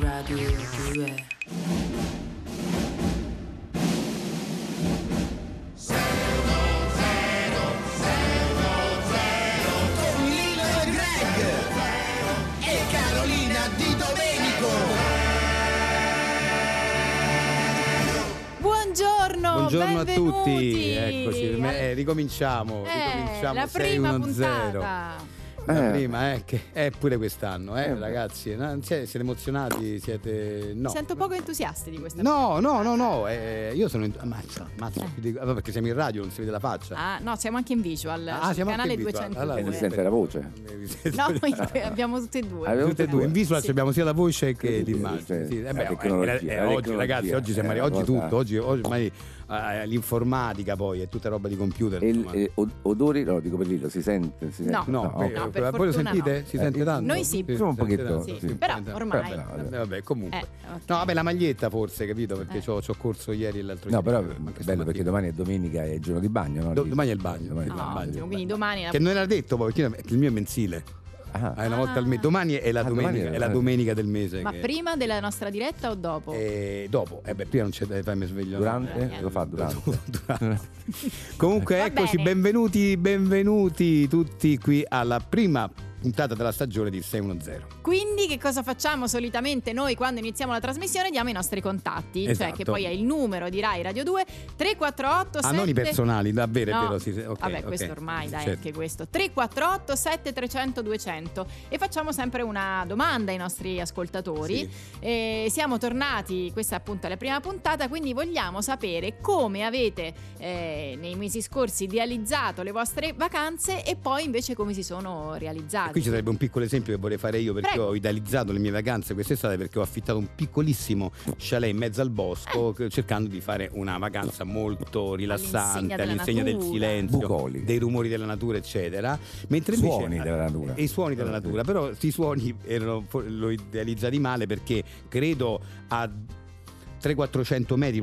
Radio 2. Con Lillo e Greg e Carolina di Domenico. Buongiorno a tutti. Eccoci, ricominciamo la prima puntata. La prima che è pure quest'anno, ragazzi. Siete emozionati? No. Sento poco entusiasti di questa. No. Io sono ammazza, perché siamo in radio, non si vede la faccia. Ah, no, siamo anche in visual. Sul canale 202. Allora, si sente la voce. No, abbiamo tutte e due. In visual sì. Abbiamo sia la voce che l'immagine. Sì. Oggi, ragazzi, oggi l'informatica poi è tutta roba di computer. Odori, no, dico per Lillo, si sente? No, per voi lo sentite? No. Si sente tanto? Noi sì, un pochettino. Sì. Però ormai vabbè, comunque. Okay. No, vabbè, la maglietta forse, capito? Perché ci ho corso ieri e l'altro giorno. No, però è bello perché domani è domenica e è giorno di bagno, no? Domani è il bagno. Quindi domani che non era detto poi, perché il mio è mensile. È una volta al mese. Domani è la domenica del mese. Ma prima della nostra diretta o dopo? Dopo. Prima non c'è da farmi svegliare. Durante? Lo fa durante. Comunque eccoci, benvenuti tutti qui alla prima puntata della stagione di 610. Quindi che cosa facciamo solitamente noi quando iniziamo la trasmissione? Diamo i nostri contatti, esatto. Cioè che poi è il numero di Rai Radio 2 348 7... Ah, non i personali, davvero, no. È vero, sì, okay, vabbè, okay. Questo ormai, dai, certo. Anche questo 348 7300 200 e facciamo sempre una domanda ai nostri ascoltatori, sì. Siamo tornati, questa appunto è la prima puntata, quindi vogliamo sapere come avete nei mesi scorsi idealizzato le vostre vacanze e poi invece come si sono realizzate. Qui ci sarebbe un piccolo esempio che vorrei fare io, perché prego. Ho idealizzato le mie vacanze quest'estate perché ho affittato un piccolissimo chalet in mezzo al bosco, cercando di fare una vacanza molto rilassante all'insegna del silenzio, bucoli, dei rumori della natura, eccetera. Mentre suoni invece, della natura. E i suoni della natura, però questi suoni l'ho idealizzati male perché credo a 300-400 metri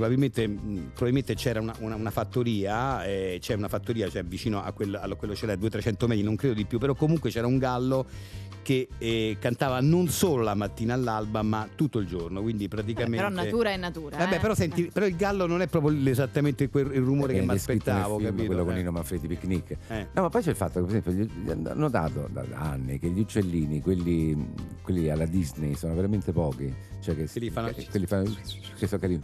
probabilmente c'era una fattoria, c'è una fattoria, cioè vicino a quello c'era 200-300 metri, non credo di più, però comunque c'era un gallo che cantava non solo la mattina all'alba ma tutto il giorno, quindi praticamente però natura è natura. Vabbè, però senti, però il gallo non è proprio esattamente il rumore che mi aspettavo, capito? Quello con Nino Manfredi, picnic. No, ma poi c'è il fatto che per esempio ho notato da anni che gli uccellini, quelli alla Disney, sono veramente pochi, cioè che quelli fanno che sono carini.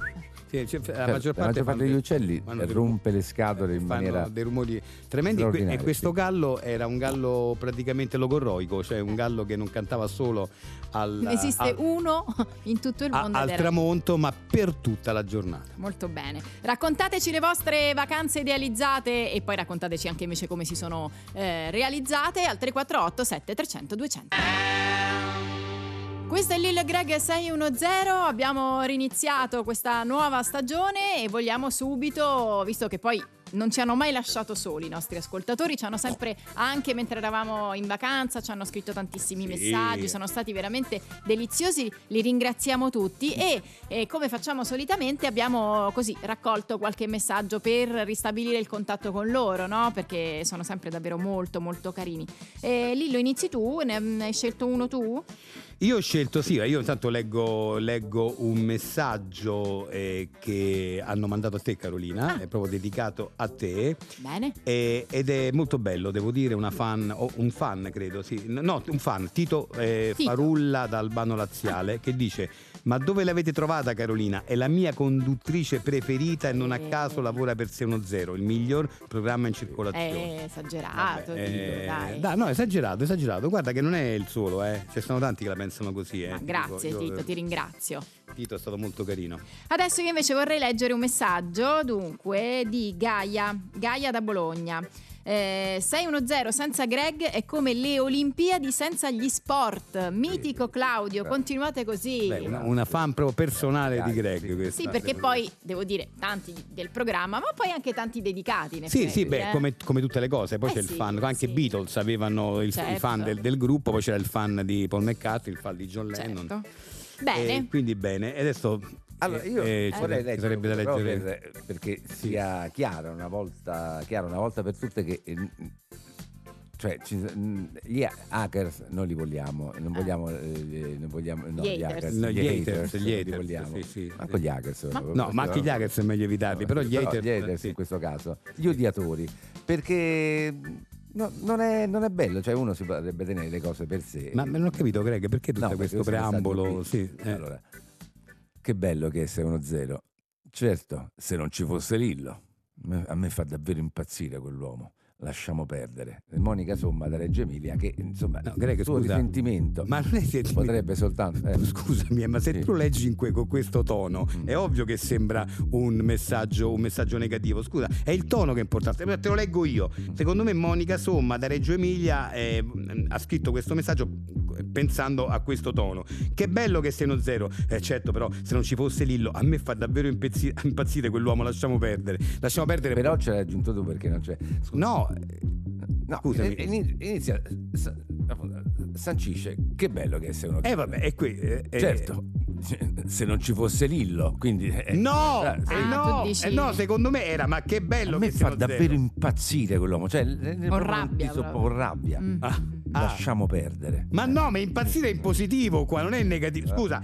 Sì, la maggior parte degli uccelli rompe le scatole in maniera, dei rumori tremendi, e questo gallo era un gallo praticamente logorroico, cioè un gallo che non cantava solo uno in tutto il mondo al tramonto ma per tutta la giornata. Molto bene, raccontateci le vostre vacanze idealizzate e poi raccontateci anche invece come si sono realizzate al 348 7300 200. Questo è Lillo e Greg 610, abbiamo riniziato questa nuova stagione e vogliamo subito, visto che poi non ci hanno mai lasciato soli i nostri ascoltatori, ci hanno sempre, anche mentre eravamo in vacanza, ci hanno scritto tantissimi messaggi, sono stati veramente deliziosi, li ringraziamo tutti e come facciamo solitamente abbiamo così raccolto qualche messaggio per ristabilire il contatto con loro, no? Perché sono sempre davvero molto molto carini. Lillo, inizi tu, ne hai scelto uno tu? Io ho scelto, sì, io intanto leggo un messaggio che hanno mandato a te, Carolina, è proprio dedicato a te. Bene. Ed è molto bello, devo dire, un fan, Tito. Farulla da Albano Laziale, che dice: ma dove l'avete trovata Carolina? È la mia conduttrice preferita e non a caso lavora per 610, il miglior programma in circolazione. Esagerato. Vabbè, dai. No, esagerato. Guarda che non è il solo, ci sono tanti che la pensano così. Grazie, dico, Tito, ti ringrazio. Tito è stato molto carino. Adesso io invece vorrei leggere un messaggio, dunque, di Gaia da Bologna. 610 senza Greg è come le Olimpiadi senza gli sport. Mitico Claudio, continuate così. Beh, una fan proprio personale di Greg questa. Sì, perché poi devo dire tanti del programma, ma poi anche tanti dedicati. Beh, come tutte le cose. Poi c'è il fan, anche i Beatles avevano il fan del gruppo. Poi c'era il fan di Paul McCartney, il fan di John Lennon, certo. Bene. Quindi bene. E adesso io vorrei leggere, da leggere perché sia chiaro una volta per tutte che Cioè, gli hackers non li vogliamo, non vogliamo, non vogliamo, no, gli hackers, no, gli haters li vogliamo. Sì. Manco gli hackers, ma anche gli hackers è meglio evitarli, no, però gli haters sì. In questo caso, gli odiatori, perché no, non è bello, cioè uno si potrebbe tenere le cose per sé. Ma non ho capito, Greg, perché tutto questo preambolo? Sì, allora, che bello che è 6-1-0. Certo, se non ci fosse Lillo. A me fa davvero impazzire quell'uomo. Lasciamo perdere. Monica Somma da Reggio Emilia, che insomma, no, Greg, il suo risentimento, ma non è sentimento, potrebbe soltanto scusami, ma se tu leggi con questo tono è ovvio che sembra un messaggio negativo. Scusa, è il tono che è importante, però te lo leggo io. Secondo me Monica Somma da Reggio Emilia ha scritto questo messaggio pensando a questo tono. Che bello che sei uno zero, certo, però se non ci fosse Lillo, a me fa davvero impazzire quell'uomo. Lasciamo perdere però ce l'hai aggiunto tu, perché non c'è. Scusa. No, scusami. Inizia, sancisce, che bello che sei uno. Vabbè, è qui. Certo, se non ci fosse Lillo, quindi. No, secondo me era, ma che bello che fa davvero impazzire quell'uomo. Cioè, con rabbia. Lasciamo perdere. Ma no, ma impazzire è in positivo qua, non è negativo. Scusa,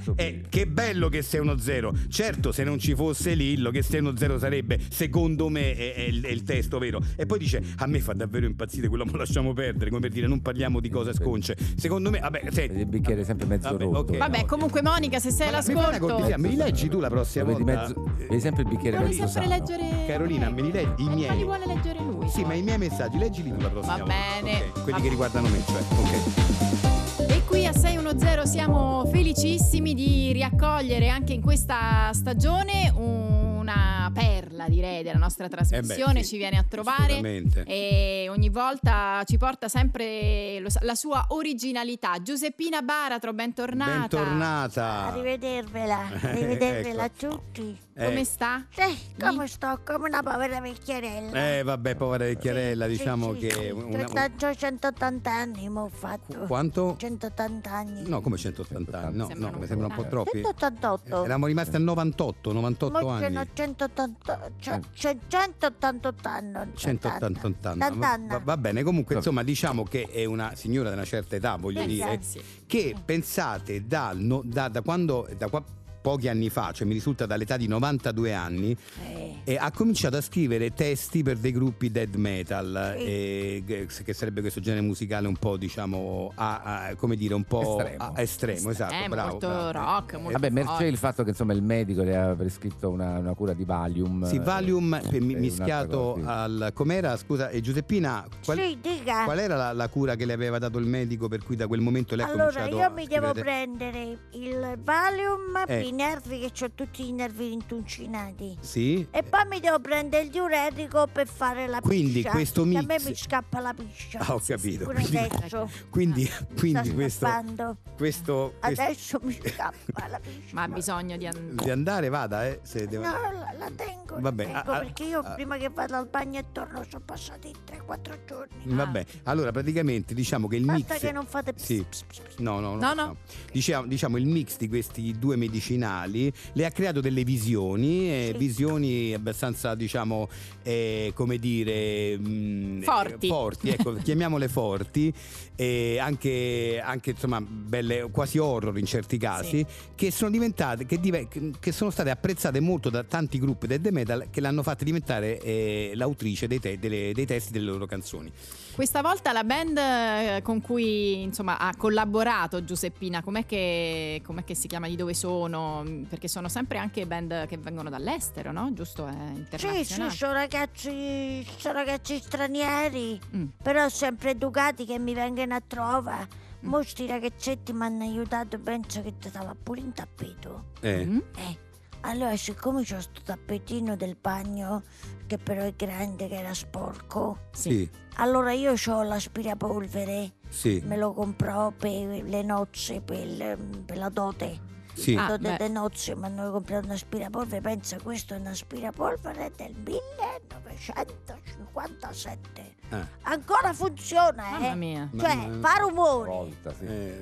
che bello che sei uno zero. Certo, se non ci fosse Lillo, che sei uno zero sarebbe, secondo me, è il testo vero. E poi dice, a me fa davvero impazzire quello, ma lasciamo perdere, come per dire, non parliamo di cose sconce. Secondo me, vabbè, senti, il bicchiere è sempre mezzo rotto. Okay, vabbè, comunque Monica, se sei all'ascolto, me li leggi tu la prossima volta? Vedi sempre il bicchiere mezzo sano. Leggere Carolina, me li leggi i miei. Ma li vuole leggere lui. Sì, ma i miei messaggi leggili tu la prossima volta. Va bene. Okay. Quelli che riguardano me, cioè. Ok. E qui a 610 siamo felicissimi di riaccogliere anche in questa stagione una perla, direi, della nostra trasmissione. Sì, ci viene a trovare e ogni volta ci porta sempre la sua originalità. Giuseppina Baratro, bentornata. Arrivedervela ecco. A tutti. Come sta? Sì, come sto? Come una povera vecchierella. Vabbè, povera vecchierella, diciamo sì. Che una 180 anni mi ho fatto. Quanto? 180 anni. No, come 180 anni? No, mi sembrano un po' troppi. 188. Eravamo rimasti a 98 anni. 188 anni. Va bene, comunque insomma diciamo che è una signora di una certa età, voglio dire, che pensate da quando pochi anni fa, cioè mi risulta dall'età di 92 anni, e ha cominciato a scrivere testi per dei gruppi death metal, che sarebbe questo genere musicale un po', diciamo, come dire, un po' estremo, esatto, bravo. Molto rock, molto. Vabbè, mercé il fatto che insomma il medico le ha prescritto una cura di Valium. Sì, Valium mischiato al com'era, scusa, e Giuseppina, qual era la cura che le aveva dato il medico per cui da quel momento lei ha cominciato? Allora, io mi devo prendere il Valium per nervi, che c'ho tutti i nervi rintuncinati. Sì. E poi mi devo prendere il diuretico per fare la piscia. Quindi questo mix. A me mi scappa la piscia. Ho capito. Quindi questo adesso mi scappa la piscia. Ma ha bisogno di andare. Di andare, vada, se devo. No, la tengo. Vabbè, perché io prima che vado al bagno e torno sono passati 3-4 giorni. Vabbè. Allora, praticamente diciamo che il mix. Basta che non fate. Sì. No. Diciamo il mix di questi due medicinali le ha creato delle visioni, visioni abbastanza, diciamo, come dire, forti, ecco, chiamiamole forti, anche insomma belle, quasi horror in certi casi, che sono diventate che sono state apprezzate molto da tanti gruppi del death metal, che l'hanno fatta diventare l'autrice dei testi delle loro canzoni. Questa volta la band con cui insomma ha collaborato Giuseppina, com'è che si chiama, di dove sono? Perché sono sempre anche band che vengono dall'estero, no? Giusto? Internazionale. Sì, sono ragazzi stranieri, però sempre educati, che mi vengono a trova. Molti ragazzetti mi hanno aiutato, penso che ti stava pure in tappeto. Allora, siccome c'ho sto tappetino del bagno, che però è grande, che era sporco, allora io ho l'aspirapolvere, me lo comprò per le nozze, per la dote. Sì. Delle nozze, ma noi compriamo un aspirapolvere. Pensa, questo è un aspirapolvere del 1957. Ancora funziona, mamma mia. Cioè, fa rumore. Volta,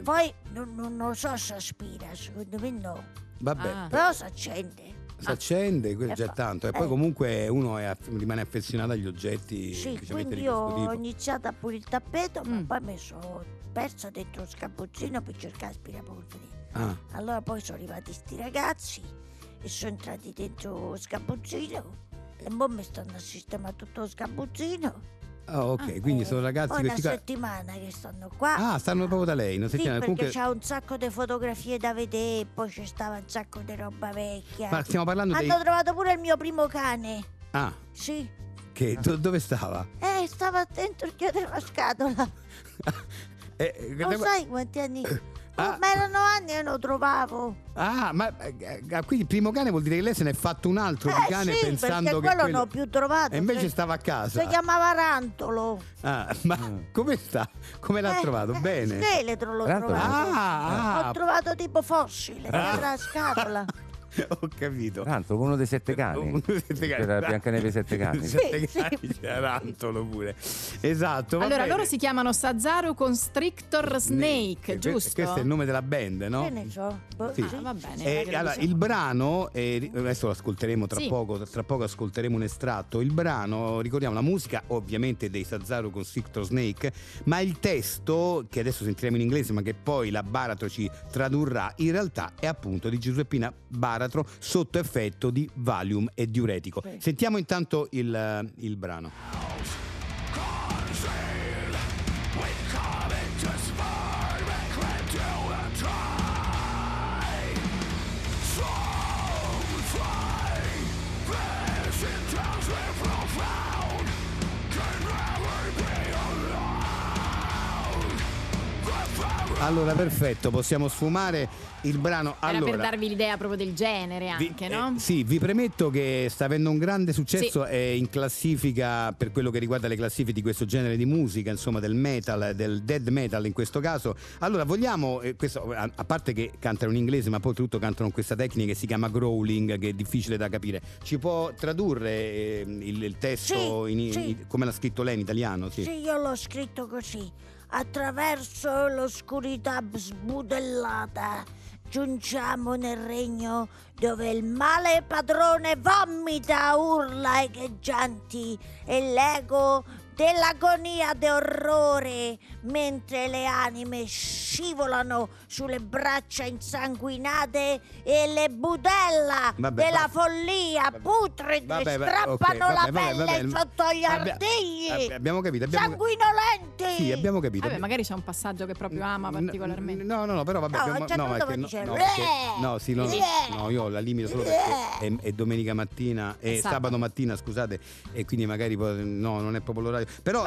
Poi non lo so se aspira, secondo me no. Vabbè. Però si accende. si accende, quello già tanto. E poi comunque uno è rimane affezionato agli oggetti. Sì, quindi io ho iniziato a pulire il tappeto, ma poi mi sono persa dentro lo scappuccino per cercare aspirapolvere. Allora poi sono arrivati sti ragazzi e sono entrati dentro lo scappuccino e mo mi stanno a sistemare tutto lo scappuccino. Oh, ok, quindi sono ragazzi che una settimana che stanno qua. Ah, stanno proprio da lei, una settimana. Sì, perché comunque c'ha un sacco di fotografie da vedere, poi c'è stava un sacco di roba vecchia. Ma stiamo parlando hanno trovato pure il mio primo cane. Ah. Sì. Che dove stava? Stava dentro il chiodo della scatola. Lo sai quanti anni? Ma erano anni e lo trovavo. Ah, ma quindi primo cane vuol dire che lei se ne è fatto un altro di cane, sì, pensando che quello non ho più trovato. E invece stava a casa. Si chiamava Rantolo. Ah, ma come sta? Come l'ha trovato? Bene. Il scheletro l'ho trovato. Ho trovato tipo fossile nella scatola. Ho capito. Rantolo, uno dei sette cani. C'era Biancaneve e sette cani. Sì. C'era Rantolo pure. Esatto. Allora loro si chiamano Sazzaro con Strictor Snake, giusto? Questo è il nome della band, no? Che ne so. Sì. Va bene. Allora, il brano, adesso lo ascolteremo tra poco. Tra poco ascolteremo un estratto. Il brano, ricordiamo la musica ovviamente dei Sazzaro con Strictor Snake, ma il testo, che adesso sentiremo in inglese, ma che poi la Baratro ci tradurrà, in realtà è appunto di Giuseppina Baratro, sotto effetto di Valium e diuretico. Sentiamo intanto il brano. Allora, perfetto, possiamo sfumare il brano. Allora, per darvi l'idea proprio del genere anche, no? Sì, vi premetto che sta avendo un grande successo, è in classifica per quello che riguarda le classifiche di questo genere di musica, insomma del metal, del dead metal in questo caso. Allora, vogliamo, questo, a parte che cantano in inglese, ma poi oltretutto cantano con questa tecnica che si chiama growling, che è difficile da capire. Ci può tradurre il testo come l'ha scritto lei in italiano? Sì, io l'ho scritto così. Attraverso l'oscurità sbudellata giungiamo nel regno dove il male padrone vomita urla echeggianti e l'ego dell'agonia d'orrore, mentre le anime scivolano sulle braccia insanguinate e le budella della follia putride strappano la pelle sotto gli artigli. Abbiamo capito, sanguinolenti. Sì, abbiamo capito. Vabbè, magari c'è un passaggio che proprio ama particolarmente. No, però vabbè, no, io la limito solo perché è domenica mattina e sabato mattina, scusate, e quindi magari non è proprio l'orario. Però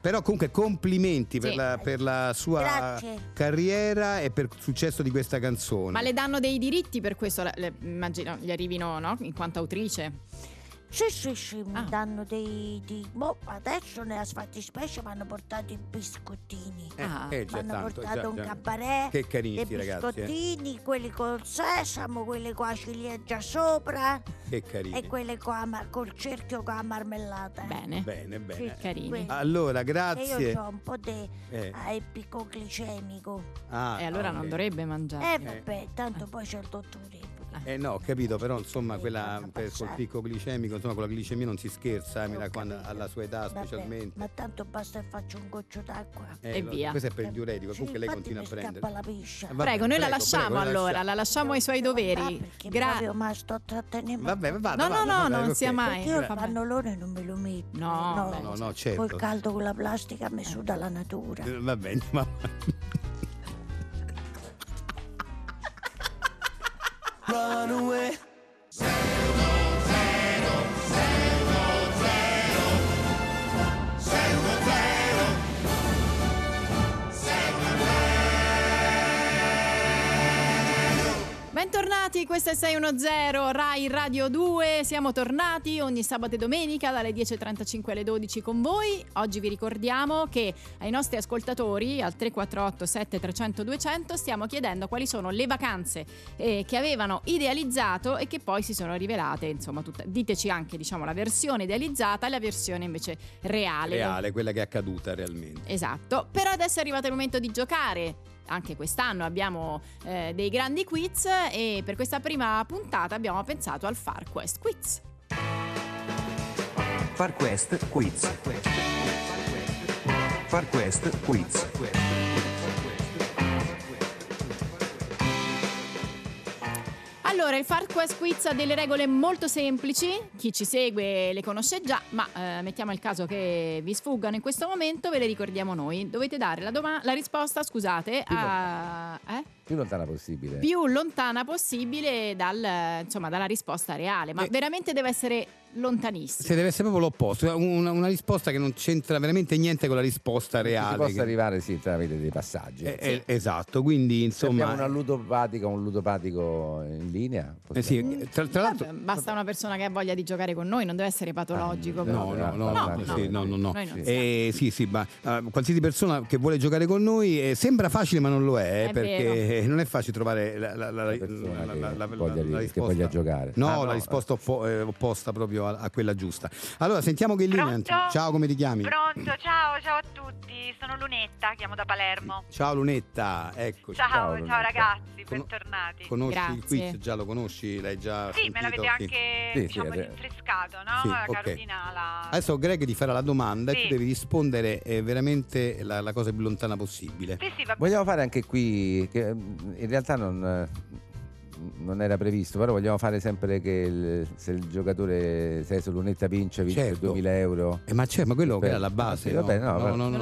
però comunque complimenti per la sua carriera e per il successo di questa canzone. Ma le danno dei diritti per questo? Immagino gli arrivino, no? In quanto autrice. Sì, mi danno dei adesso nella fattispecie mi hanno portato i biscottini. Mi hanno portato un cabaret. Che carini, ragazzi. I biscottini, quelli col sesamo, quelli con la ciliegia sopra. Che carini. E quelli col cerchio con la marmellata. Bene. Che carini. Allora, grazie. E io ho un po' di ipoglicemico. E allora non dovrebbe mangiare. Tanto poi c'è il dottore. No, capito, però insomma quella col picco glicemico, insomma con la glicemia non si scherza, quando alla sua età specialmente. Ma tanto basta che faccio un goccio d'acqua e via. Questo è per il diuretico, comunque lei continua a prendere. La prego, noi la lasciamo allora, la lasciamo ai suoi doveri. Grazie. Ma sto trattenendo. No, non sia mai. Io il pannolone non me lo metto. No, certo. Col caldo con la plastica mi suda la natura. Va bene, ma run away. Zero, zero, zero, zero. Zero, zero. Zero. Bentornati, questo è 610 Rai Radio 2. Siamo tornati ogni sabato e domenica dalle 10.35 alle 12 con voi. Oggi vi ricordiamo che ai nostri ascoltatori al 348 7300 200 stiamo chiedendo quali sono le vacanze che avevano idealizzato e che poi si sono rivelate, insomma, diteci anche, diciamo, la versione idealizzata e la versione invece reale, quella che è accaduta realmente. Esatto, però adesso è arrivato il momento di giocare. anche quest'anno abbiamo dei grandi quiz, e per questa prima puntata abbiamo pensato al Far Quest Quiz. Far Quest Quiz. Far Quest Quiz. Allora, il Far Quest Quiz ha delle regole molto semplici, chi ci segue le conosce già, ma mettiamo il caso che vi sfuggano in questo momento, ve le ricordiamo noi. Dovete dare la risposta, scusate, più lontana possibile. Più lontana possibile dalla risposta reale, ma veramente deve essere lontanissima. Se deve essere proprio l'opposto, una risposta che non c'entra veramente niente con la risposta reale. Si possa arrivare tramite dei passaggi. Esatto, quindi insomma. Abbiamo una ludopatica, un ludopatico in linea. Tra l'altro, basta una persona che ha voglia di giocare con noi, non deve essere patologico. No. Sì, ma qualsiasi persona che vuole giocare con noi sembra facile, ma non lo è, perché non è facile trovare la risposta che voglia giocare. No, la risposta opposta proprio a quella giusta. Allora, sentiamo che linea. Ciao, come ti chiami? Pronto, ciao a tutti. Sono Lunetta, chiamo da Palermo. Ciao Lunetta, ecco. Ciao Lunetta. Ciao ragazzi, bentornati. Conosci il quiz? Già lo conosci? L'hai già sentito? Me l'avete anche rinfrescato, no? Sì, Carolina, adesso Greg ti farà la domanda e tu devi rispondere veramente la cosa più lontana possibile. Sì, vogliamo fare anche qui che in realtà non era previsto, però vogliamo fare sempre che se il giocatore, se su Lunetta vince €2000. Ma c'è, ma quello che era la base. Non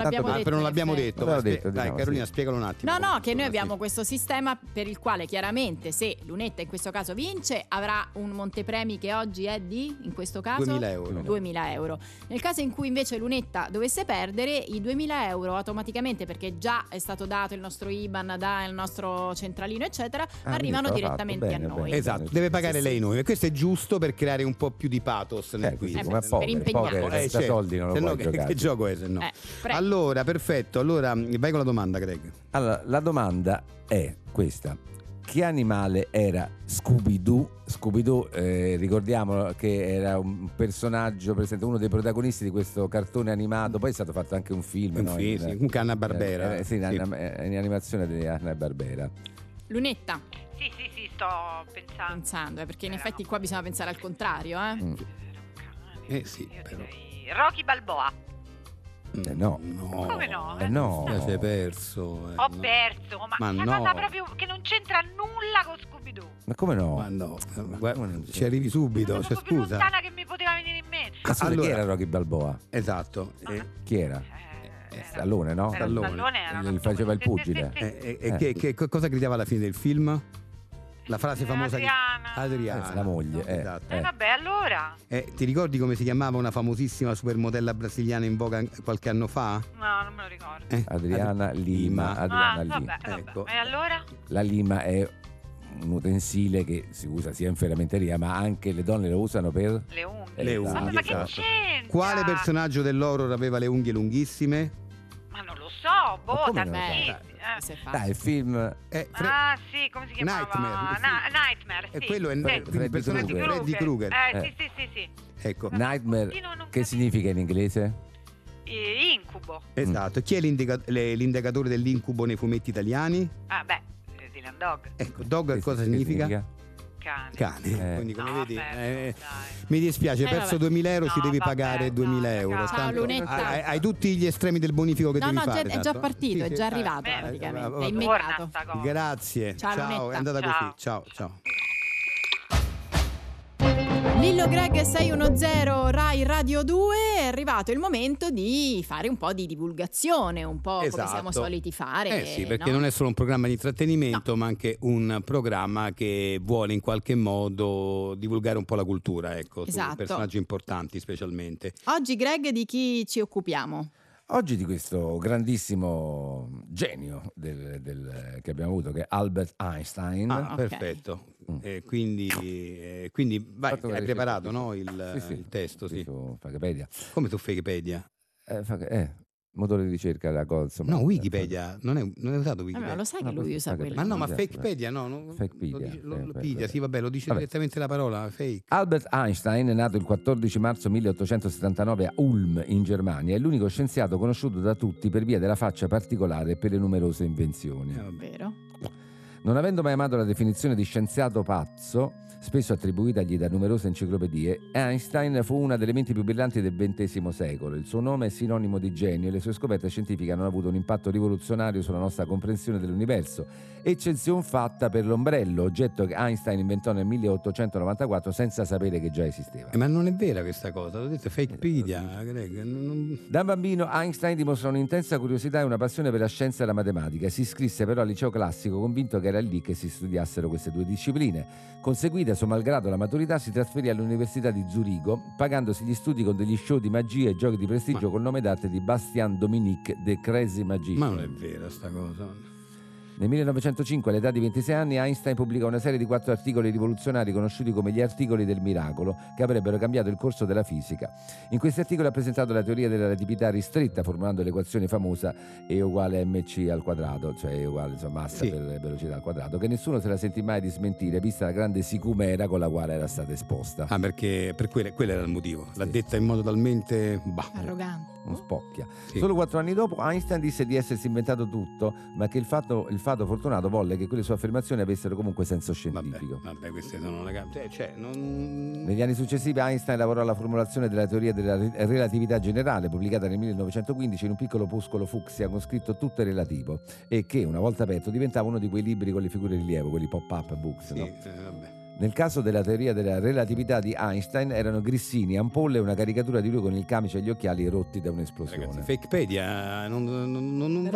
l'abbiamo detto. Dai, Carolina, spiegalo un attimo. No, che noi abbiamo questo sistema per il quale chiaramente se Lunetta in questo caso vince avrà un montepremi che oggi è di, in questo caso, €2000. Nel caso in cui invece Lunetta dovesse perdere, i €2000 automaticamente, perché già è stato dato il nostro IBAN dal nostro centralino, eccetera, arrivano direttamente a noi. Esatto, deve pagare lei noi, e questo è giusto per creare un po' più di pathos nel quiz. Per impegnare soldi non lo puoi giocare. Che gioco è se no? Allora, perfetto. Allora, vai con la domanda, Greg. Allora, la domanda è questa: che animale era Scooby-Doo? Scooby-Doo, ricordiamo che era un personaggio presente, uno dei protagonisti di questo cartone animato. Poi è stato fatto anche un film, comunque Hanna-Barbera. In animazione di Hanna-Barbera. Lunetta. Sì, sto pensando, perché in effetti qua bisogna pensare al contrario, però. Rocky Balboa. No. Come no? Sei perso. Ho perso, ma cosa proprio che non c'entra nulla con Scooby-Doo. Ma come no? Ci arrivi subito, c'è più lontana che mi poteva venire in mente. Allora, chi era Rocky Balboa? Esatto. Chi era? Stallone, no? Stallone faceva il pugile. Che cosa gridava alla fine del film? La frase famosa Adriana. La moglie. Esatto. Vabbè, allora. Ti ricordi come si chiamava una famosissima supermodella brasiliana in voga qualche anno fa? No, non me lo ricordo. Adriana Lima. Adriana Lima. Ecco. E allora? La lima è un utensile che si usa sia in ferramenteria, ma anche le donne lo usano per le unghie. Ma che c'entra? Quale personaggio dell'horror aveva le unghie lunghissime? Ma non lo so, tantissimo. Dai, il film come si chiamava? Nightmare. E quello è il personaggio Freddy Krueger. Sì. Ecco. Nightmare, che significa in inglese? Incubo. Esatto. Chi è l'indicatore dell'incubo nei fumetti italiani? Dylan Dog. Ecco, Dog cosa significa? Cane. Quindi, come vedi, mi dispiace, hai perso €2000, ci devi pagare €2000. Tanto, hai tutti gli estremi del bonifico che devi fare. È già partito, è già arrivato praticamente, è immediato. Grazie, ciao, è andata così. Ciao. Lillo Greg 610 Rai Radio 2, è arrivato il momento di fare un po' di divulgazione, un po' come siamo soliti fare. Perché non è solo un programma di intrattenimento, ma anche un programma che vuole in qualche modo divulgare un po' la cultura, ecco, su personaggi importanti specialmente. Oggi, Greg, di chi ci occupiamo? Oggi di questo grandissimo genio che abbiamo avuto, che è Albert Einstein. Perfetto. Quindi vai, hai preparato il testo? Su Wikipedia. Come su Wikipedia? motore di ricerca era Goldson. No, Wikipedia, non è usato Wikipedia. Allora, lo sai che lui usa quello. Ma no, ma Fakepedia no. Fakepedia. Sì, vabbè, lo dice direttamente la parola fake. Albert Einstein è nato il 14 marzo 1879 a Ulm in Germania, è l'unico scienziato conosciuto da tutti per via della faccia particolare e per le numerose invenzioni. È vero. Non avendo mai amato la definizione di scienziato pazzo, spesso attribuitagli da numerose enciclopedie, Einstein fu una delle menti più brillanti del XX secolo. Il suo nome è sinonimo di genio e le sue scoperte scientifiche hanno avuto un impatto rivoluzionario sulla nostra comprensione dell'universo. Eccezion fatta per l'ombrello, oggetto che Einstein inventò nel 1894 senza sapere che già esisteva. Ma non è vera questa cosa, l'ho detto, Fakepedia, Greg. Da bambino Einstein dimostrò un'intensa curiosità e una passione per la scienza e la matematica. Si iscrisse però al liceo classico, convinto che era lì che si studiassero queste due discipline. Conseguita suo malgrado la maturità, si trasferì all'Università di Zurigo, pagandosi gli studi con degli show di magia e giochi di prestigio col nome d'arte di Bastien Dominique de Crazy Magician. Ma non è vera sta cosa. Nel 1905, all'età di 26 anni, Einstein pubblicò una serie di 4 articoli rivoluzionari conosciuti come gli articoli del miracolo, che avrebbero cambiato il corso della fisica. In questi articoli ha presentato la teoria della relatività ristretta, formulando l'equazione famosa E uguale mc al quadrato, cioè E uguale massa per velocità al quadrato, che nessuno se la sentì mai di smentire, vista la grande sicumera con la quale era stata esposta. Ah, perché per quello era il motivo. L'ha detta in modo talmente arrogante. Non spocchia. Sì. Solo 4 anni dopo Einstein disse di essersi inventato tutto, ma che il fato fortunato volle che quelle sue affermazioni avessero comunque senso scientifico. Vabbè queste sono le gambe. Negli anni successivi Einstein lavorò alla formulazione della teoria della relatività generale, pubblicata nel 1915 in un piccolo opuscolo fucsia con scritto tutto è relativo, e che una volta aperto diventava uno di quei libri con le figure di rilievo, quelli pop-up books. Sì, no? Vabbè. Nel caso della teoria della relatività di Einstein erano grissini, ampolle e una caricatura di lui con il camice e gli occhiali rotti da un'esplosione. Ragazzi, Fakepedia non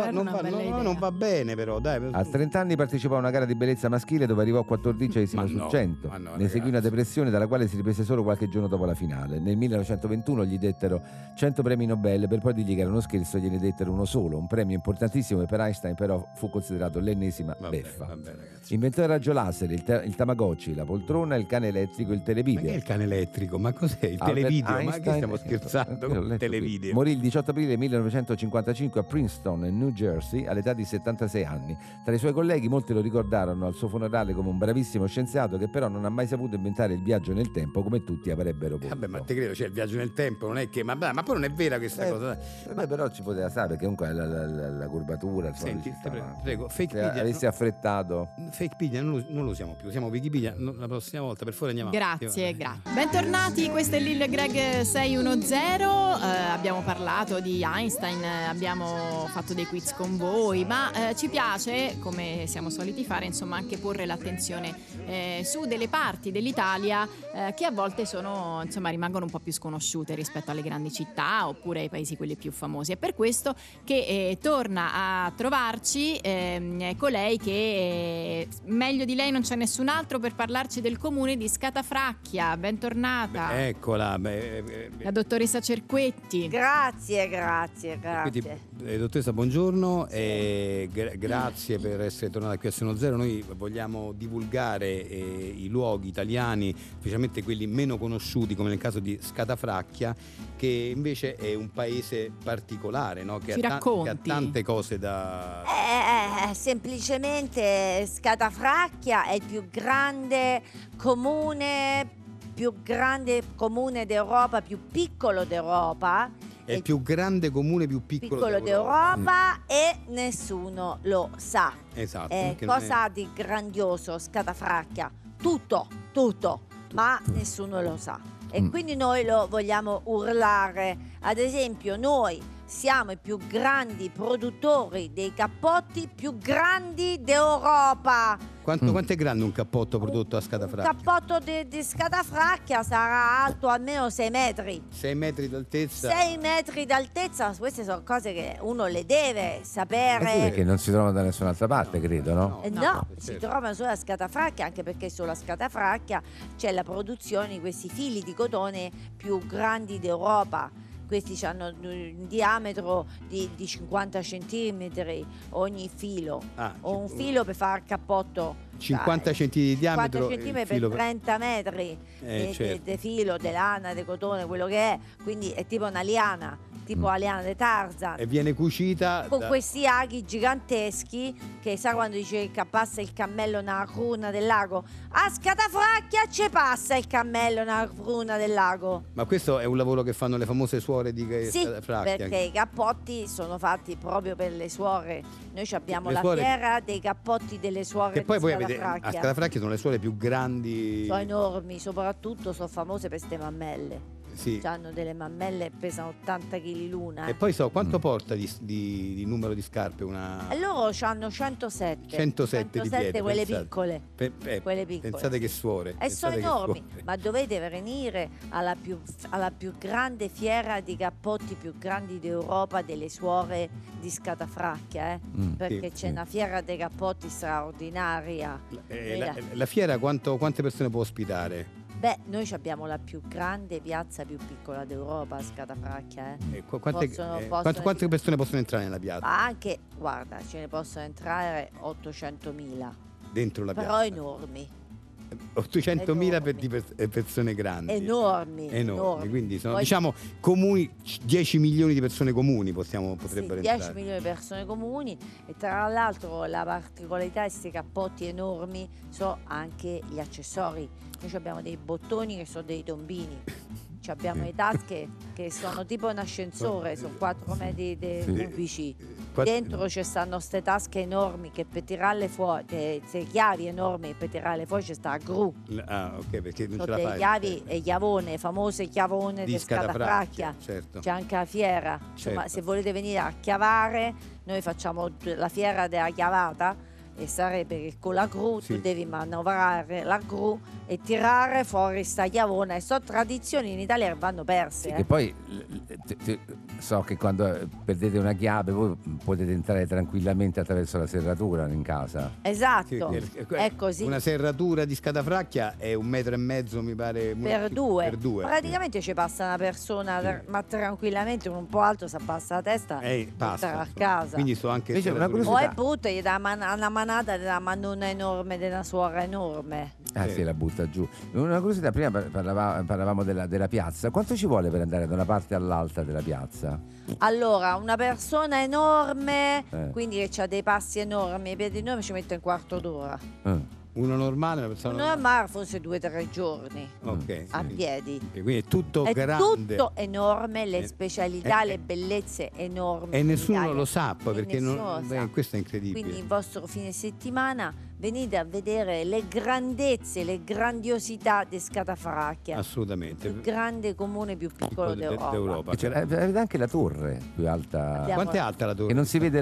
va bene però, dai. A 30 anni partecipò a una gara di bellezza maschile dove arrivò 14esimo su 100. Ne seguì una depressione dalla quale si riprese solo qualche giorno dopo la finale. Nel 1921 gli dettero 100 premi Nobel, per poi dirgli che era uno scherzo e gliene dettero uno solo, un premio importantissimo che per Einstein però fu considerato l'ennesima beffa. Inventò il raggio laser, il Tamagotchi, la poltrona, il cane elettrico, il televideo. Ma che è il cane elettrico? Ma cos'è il televideo? Einstein, ma che stiamo scherzando con il televideo? Morì il 18 aprile 1955 a Princeton, New Jersey, all'età di 76 anni. Tra i suoi colleghi molti lo ricordarono al suo funerale come un bravissimo scienziato che però non ha mai saputo inventare il viaggio nel tempo come tutti avrebbero potuto. Vabbè, ma te credo, cioè il viaggio nel tempo non è che... Ma poi non è vera questa cosa. Beh, però ci poteva stare, perché comunque la curvatura... Senti, prego, Fakepedia... Se avessi affrettato... Fakepedia non lo usiamo più, siamo Wikipedia... La prossima volta, per favore, andiamo avanti. Grazie. Bentornati, questo è Lillo e Greg 610. Abbiamo parlato di Einstein, abbiamo fatto dei quiz con voi, ma ci piace, come siamo soliti fare, insomma, anche porre l'attenzione su delle parti dell'Italia che a volte sono, insomma, rimangono un po' più sconosciute rispetto alle grandi città oppure ai paesi quelli più famosi. È per questo che torna a trovarci colei che meglio di lei non c'è nessun altro per parlarci del comune di Scatafracchia. Bentornata. Eccola, la dottoressa Cerquetti. Grazie. Quindi, dottoressa, buongiorno. Sì. E grazie per essere tornata qui a Seno Zero. Noi vogliamo divulgare i luoghi italiani, specialmente quelli meno conosciuti, come nel caso di Scatafracchia, che invece è un paese particolare, no? Che che ha tante cose da... semplicemente Scatafracchia è il più grande comune d'Europa, più piccolo d'Europa. È il più grande comune più piccolo d'Europa e nessuno lo sa. Esatto. Cosa ha di grandioso Scatafracchia? Tutto, ma nessuno lo sa. E quindi noi lo vogliamo urlare. Ad esempio, noi siamo i più grandi produttori dei cappotti più grandi d'Europa. Quanto è grande un cappotto prodotto a Scatafracchia? Un cappotto di Scatafracchia sarà alto almeno 6 metri. 6 metri d'altezza? 6 metri d'altezza, queste sono cose che uno le deve sapere. Sì, perché non si trovano da nessun'altra parte, credo, no? No, si trovano solo a Scatafracchia, anche perché solo a Scatafracchia c'è la produzione di questi fili di cotone più grandi d'Europa. Questi hanno un diametro di 50 centimetri ogni filo, o un filo per fare cappotto 50 centimetri di diametro, 50 centimetri per 30 metri di filo, di lana, di cotone, quello che è, quindi è tipo una liana, tipo la liana di Tarzan, e viene cucita con questi aghi giganteschi, che sa quando dice che passa il cammello nella cruna del lago, a Scatafracchia ci passa il cammello nella cruna del lago. Ma questo è un lavoro che fanno le famose suore di Scatafracchia, perché i cappotti sono fatti proprio per le suore. Noi abbiamo la terra dei cappotti delle suore, che poi voi avete a Scatafracchia, sono le suore più grandi, sono enormi, soprattutto sono famose per ste mammelle. Sì. Hanno delle mammelle, pesano 80 kg l'una. E poi so quanto porta di numero di scarpe una. Loro hanno 107 di piede, quelle piccole. Quelle piccole. Pensate che suore. E sono enormi. Ma dovete venire alla più grande fiera di cappotti più grandi d'Europa delle suore di Scatafracchia, perché c'è una fiera dei cappotti straordinaria. La fiera quante persone può ospitare? Beh, noi abbiamo la più grande piazza più piccola d'Europa, Scatafracchia. Quante persone possono entrare nella piazza? Ma anche, guarda, ce ne possono entrare 800.000. Dentro la piazza? Però enormi. 800.000 per persone grandi. Enormi. Quindi sono, diciamo, comuni, 10 milioni di persone comuni potrebbero entrare. 10 milioni di persone comuni. E tra l'altro la particolarità di questi cappotti enormi sono anche gli accessori. Noi abbiamo dei bottoni che sono dei tombini. Abbiamo le tasche che sono tipo un ascensore, sono 4 metri cubici. Dentro ci stanno queste tasche enormi che per tirarle fuori, queste chiavi enormi per tirarle fuori c'è sta gru. Ah, ok, perché non ce la fai. Le chiavi e chiavone, famose chiavone di Scatafracchia. Certo. C'è anche la fiera. Insomma, certo. Se volete venire a chiavare, noi facciamo la fiera della chiavata. E sarebbe che con la gru tu devi manovrare la gru e tirare fuori sta chiavona. E sono tradizioni in Italia che vanno perse. E poi so che quando perdete una chiave voi potete entrare tranquillamente attraverso la serratura in casa. Esatto, è così. Una serratura di Scatafracchia è 1,5 metri, mi pare. Per due. Praticamente ci passa una persona, ma tranquillamente, un po' alto, si abbassa la testa e passa a casa. Quindi so anche o è brutta, gli dà una della manona enorme, della suora enorme. Ah sì, la butta giù. Una curiosità, prima parlavamo della piazza. Quanto ci vuole per andare da una parte all'altra della piazza? Allora, una persona enorme, quindi che ha dei passi enormi, i piedi enormi, ci mette un quarto d'ora. Uno normale, una persona normale, forse 2 o 3 giorni a piedi. E quindi è tutto grande. È tutto enorme, le specialità, le bellezze enormi. E nessuno lo sa, perché questo è incredibile. Quindi il vostro fine settimana venite a vedere le grandezze, le grandiosità di Scatafracchia. Assolutamente. Il grande comune più piccolo d'Europa. Avete anche la torre più alta. Quanto è alta la torre? Che non si vede,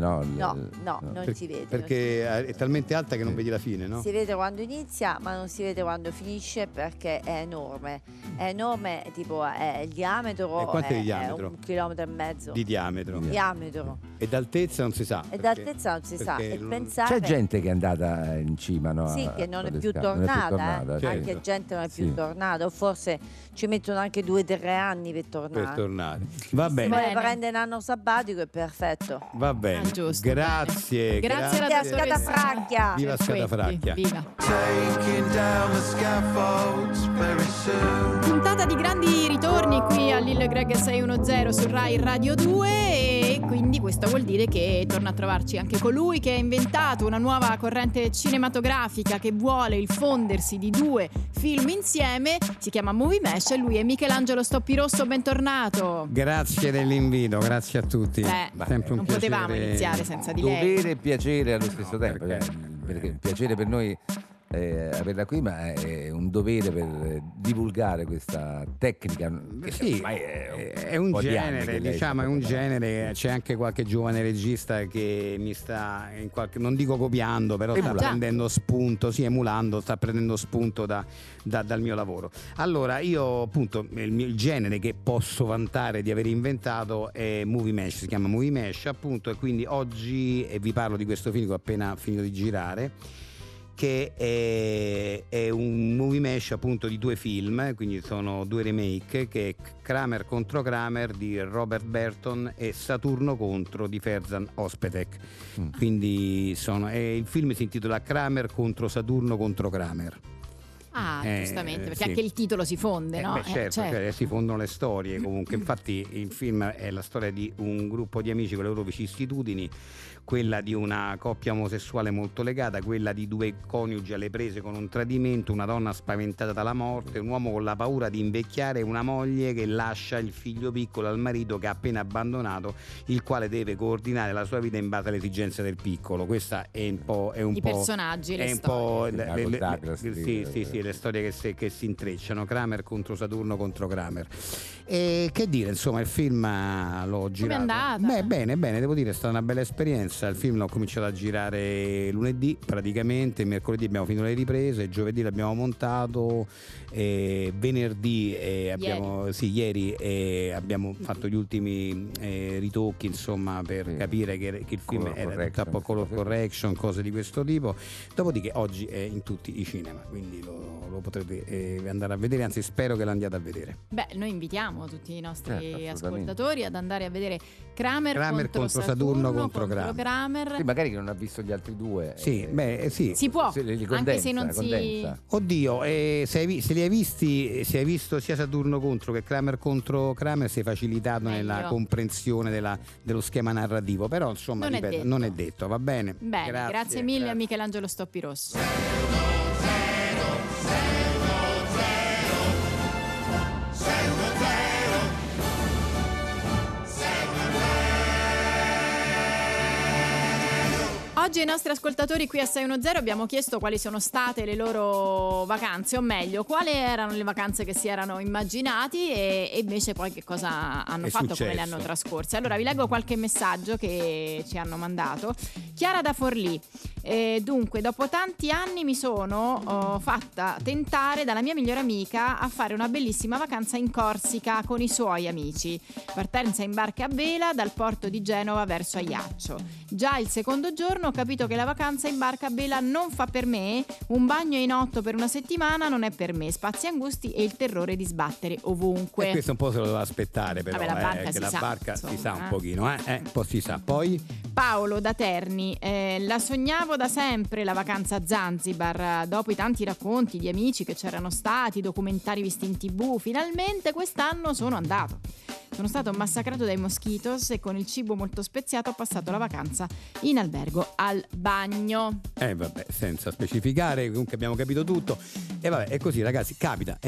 no? No, non si vede. Perché è talmente alta che non vedi la fine. No? Si vede quando inizia, ma non si vede quando finisce, perché è enorme. È enorme, tipo è il diametro. E quanto è il diametro? 1,5 chilometri. Di diametro. E d'altezza non si sa. C'è gente che è andata in cima, no? Sì, che non è più tornata. Anche gente non è più tornata, o forse ci mettono anche 2 o 3 anni per tornare. Va bene. Se vuole prendere un anno sabbatico è perfetto. Va bene. Grazie. Grazie a Scatafracchia. Viva Scatafracchia. Puntata di grandi ritorni qui a Lillo e Greg 610 su Rai Radio 2, e quindi questo vuol dire che torna a trovarci anche colui che ha inventato una nuova corrente cinematografica che vuole il fondersi di 2 film insieme. Si chiama Movie Mesh e lui è Michelangelo Stoppirosso. Bentornato. Grazie dell'invito, grazie a tutti. Sempre un non piacere. Potevamo iniziare senza di lei. Dovere e piacere allo stesso tempo, perché il piacere per noi averla qui, ma è un dovere per divulgare questa tecnica. Sì, è un genere, diciamo, è un genere. C'è anche qualche giovane regista che mi sta in qualche, non dico copiando, però sta prendendo spunto, emulando, sta prendendo spunto dal mio lavoro. Allora, io appunto il genere che posso vantare di aver inventato è Movie Mesh, si chiama Movie Mesh, appunto, e quindi oggi vi parlo di questo film che ho appena finito di girare, che è un movie mash appunto di due film, quindi sono due remake, che è Kramer contro Kramer di Robert Burton e Saturno contro di Ferzan Özpetek. Quindi il film si intitola Kramer contro Saturno contro Kramer. Ah, giustamente, perché sì, anche il titolo si fonde, no? Beh, certo. Cioè, si fondono le storie comunque. Infatti il film è la storia di un gruppo di amici con le loro vicissitudini, quella di una coppia omosessuale molto legata, quella di due coniugi alle prese con un tradimento, una donna spaventata dalla morte, un uomo con la paura di invecchiare, una moglie che lascia il figlio piccolo al marito che ha appena abbandonato, il quale deve coordinare la sua vita in base alle esigenze del piccolo. Questa è un po', è un i po', personaggi, è le storie, le storie che si intrecciano, Kramer contro Saturno contro Kramer. E che dire, insomma, il film l'ho girato. Come è andata? Beh, bene, devo dire, è stata una bella esperienza. Il film l'ho cominciato a girare lunedì, praticamente mercoledì abbiamo finito le riprese, giovedì l'abbiamo montato, venerdì ieri abbiamo fatto gli ultimi ritocchi, insomma, per capire che il film era un capo color correction, cose di questo tipo. Dopodiché oggi è in tutti i cinema, quindi lo potrete andare a vedere, anzi spero che l'andiate a vedere. Beh, noi invitiamo tutti i nostri ascoltatori ad andare a vedere Kramer contro Saturno contro Kramer. Sì, magari che non ha visto gli altri due. Sì, si può, anche se non si... Oddio, se li hai visti, se hai visto sia Saturno contro che Kramer contro Kramer, sei facilitato nella comprensione dello schema narrativo, però insomma non è detto, va bene? Bene, grazie mille a Michelangelo Stoppirosso. Oggi ai nostri ascoltatori qui a 610 abbiamo chiesto quali sono state le loro vacanze, o meglio, quali erano le vacanze che si erano immaginati e invece poi che cosa hanno fatto, come le hanno trascorse. Allora vi leggo qualche messaggio che ci hanno mandato. Chiara da Forlì: dunque, dopo tanti anni mi sono fatta tentare dalla mia migliore amica a fare una bellissima vacanza in Corsica con i suoi amici. Partenza in barca a vela dal porto di Genova verso Ajaccio. Già il secondo giorno ho capito che la vacanza in barca a vela non fa per me, un bagno in 8 per una settimana non è per me, spazi angusti e il terrore di sbattere ovunque. E questo un po' se lo doveva aspettare, però la barca si sa un pochino. Poi Paolo da Terni: la sognavo da sempre la vacanza a Zanzibar, dopo i tanti racconti di amici che c'erano stati, documentari visti in TV, finalmente quest'anno sono andato. Sono stato massacrato dai moschitos e con il cibo molto speziato ho passato la vacanza in albergo al bagno. Vabbè, senza specificare, comunque abbiamo capito tutto. Vabbè, è così ragazzi, capita.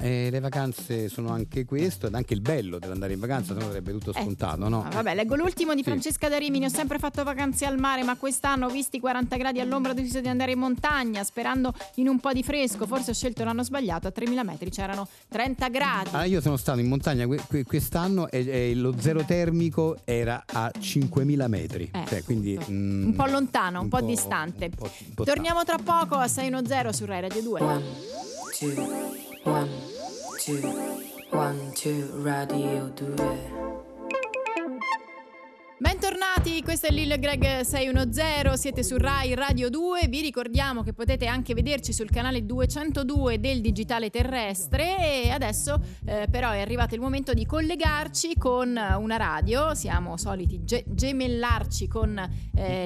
Le vacanze sono anche questo, ed anche il bello dell'andare in vacanza, se no sarebbe tutto scontato, no? Vabbè, leggo l'ultimo di Francesca da Rimini: ho sempre fatto vacanze al mare, ma quest'anno, visti 40 gradi all'ombra, ho deciso di andare in montagna, sperando in un po' di fresco. Forse ho scelto l'anno sbagliato, a 3.000 metri c'erano 30 gradi. Ah, io sono stato in montagna quest'anno e lo zero termico era a 5.000 metri, cioè, quindi un po' lontano, un po' distante. Un po' torniamo tra poco a 610 su Rai Radio 2. 1, 2, 1, 2, 1, 2, Radio 2. Bentornati, questo è Lillo e Greg 610, siete su Rai Radio 2, vi ricordiamo che potete anche vederci sul canale 202 del digitale terrestre e adesso però è arrivato il momento di collegarci con una radio, siamo soliti gemellarci con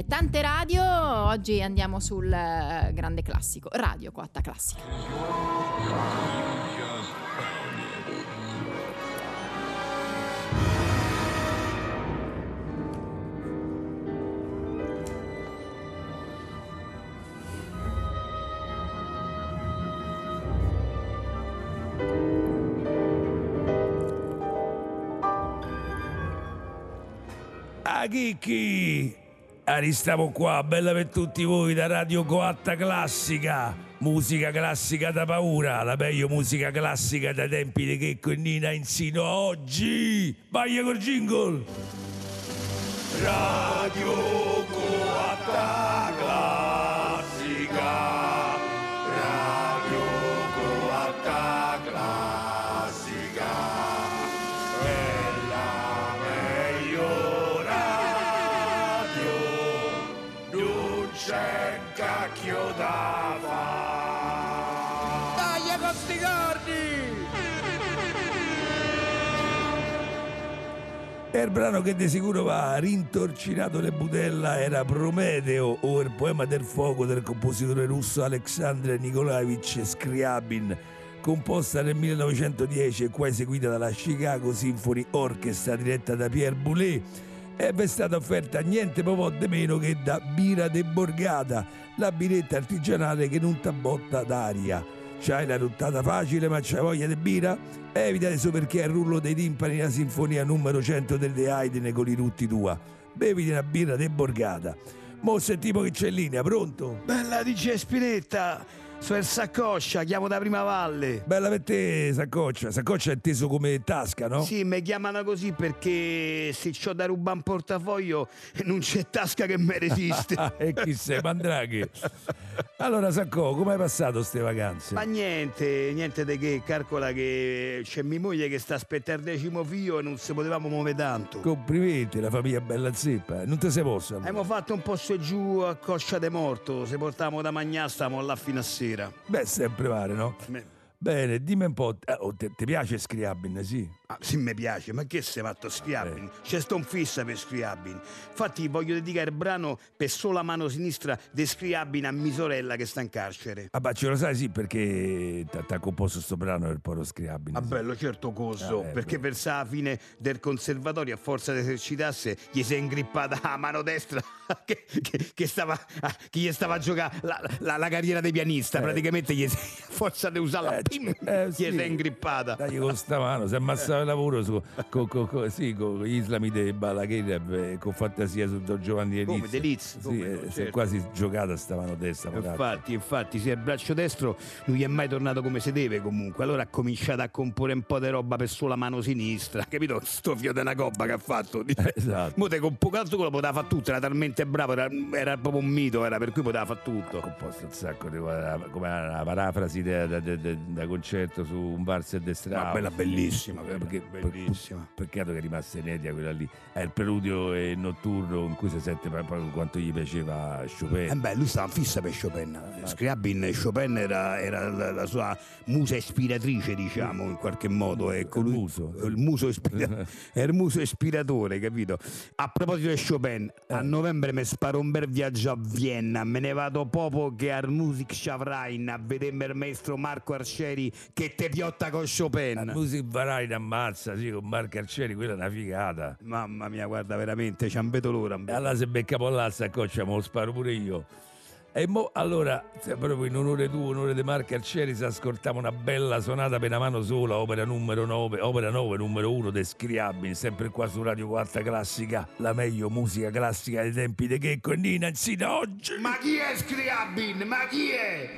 tante radio, oggi andiamo sul grande classico, Radio Quarta Classica. Chicchi, ristavo qua, bella per tutti voi da Radio Quarta Classica, musica classica da paura, la meglio musica classica da tempi di Checco e Nina insino a oggi. Vai col jingle. Radio Quarta Classica. C'è un cacchio da Castigardi! E il brano che di sicuro va rintorcinato le budella era Prometeo, o il poema del fuoco del compositore russo Aleksandr Nikolaevich Scriabin, composta nel 1910 e qua eseguita dalla Chicago Symphony Orchestra diretta da Pierre Boulez. Ebbe stata offerta niente po' di meno che da Bira di Borgata, la biretta artigianale che non t'abbotta d'aria. C'hai la ruttata facile ma c'hai voglia di bira? Evita adesso perché è il rullo dei timpani la sinfonia numero 100 del De Haydn con i rutti tua. Beviti una birra di Borgata. Mo se tipo che c'è in linea, pronto? Bella dice Spinetta! Sono il Saccoccia, chiamo da Prima Valle. Bella per te, Saccoccia. Saccoccia è inteso come tasca, no? Sì, mi chiamano così perché se c'ho da rubare un portafoglio non c'è tasca che mi resiste. E chi sei, Mandraghi? Allora, Saccò, come hai passato ste vacanze? Ma niente di che, calcola che c'è mia moglie che sta aspettando il 10° figlio e non si potevamo muovere tanto. Complimenti, la famiglia bella zeppa, non te se possa. Abbiamo fatto un po' su e giù a Coscia de Morto, se portavamo da mangiare stavamo là fino a sera. Beh, sempre pare, no? Bene, dimmi un po', ti piace Scriabin, sì? Ah, sì, mi piace, ma che sei fatto Scriabin? C'è sto un fissa per Scriabin. Infatti voglio dedicare il brano per sola mano sinistra di Scriabin a mia sorella che sta in carcere. Ah, ma ce lo sai, sì, perché t'ha composto sto brano per poro Scriabin. Ah, sì. Bello, certo coso, perché per la fine del conservatorio, a forza di esercitasse, gli si è ingrippata la mano destra che gli stava a giocare la carriera di pianista, praticamente gli si, a forza di usarla. Sì, si è ingrippata. Dai, con sta mano si è ammassata il lavoro con gli islami dei Balaghera, con fantasia su Don Giovanni Elizzi. Come Delizzi, sì, certo. Si è quasi giocata sta mano destra. Infatti, se il braccio destro non gli è mai tornato come si deve comunque. Allora ha cominciato a comporre un po' di roba per sola mano sinistra. Capito? Sto fio della cobba che ha fatto. Esatto. Mo te con poco altro lo poteva fare tutto, era talmente bravo, era proprio un mito, per cui poteva fare tutto. Ha composto un sacco di, come una parafrasi da concerto su un Varser de Strauss. Ma bella, bellissima, bellissima. Peccato che è rimasta inedia quella lì. È il preludio e il notturno in cui si sente proprio quanto gli piaceva Chopin. Beh, lui stava fissa per Chopin. Scriabin, Chopin era la sua musa ispiratrice, diciamo, in qualche modo. Il muso ispiratore, capito? A proposito di Chopin, a novembre mi sparo un bel viaggio a Vienna. Me ne vado poco che al Musikverein a vedermi il maestro Marco Arcieri che te piotta con Chopin. La Musikverein ammazza, sì, con Marco Arcieri, quella è una figata. Mamma mia, guarda, veramente, ci vedo l'ora. Allora se becca là, Saccoccia, me lo sparo pure io. E mo, allora, proprio in onore tuo, onore di Marco Arcieri, si ascoltava una bella sonata per una mano sola, opera 9, numero 1 di Scriabin, sempre qua su Radio Quarta Classica, la meglio musica classica dei tempi di Checco e Nina, insino oggi. Ma chi è Scriabin? Ma chi è?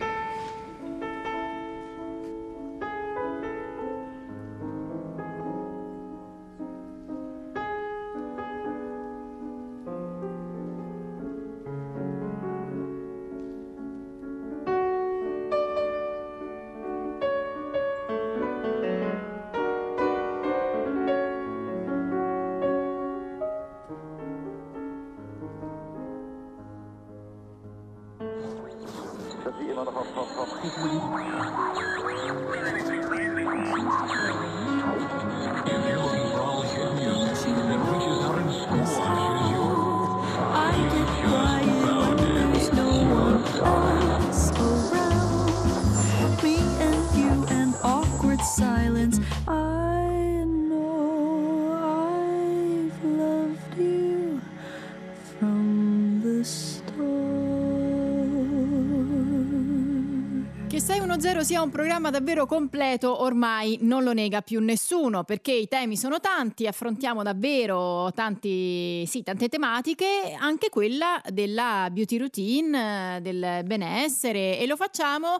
Sia un programma davvero completo, ormai non lo nega più nessuno, perché i temi sono tanti, affrontiamo davvero tante tematiche, anche quella della beauty routine, del benessere, e lo facciamo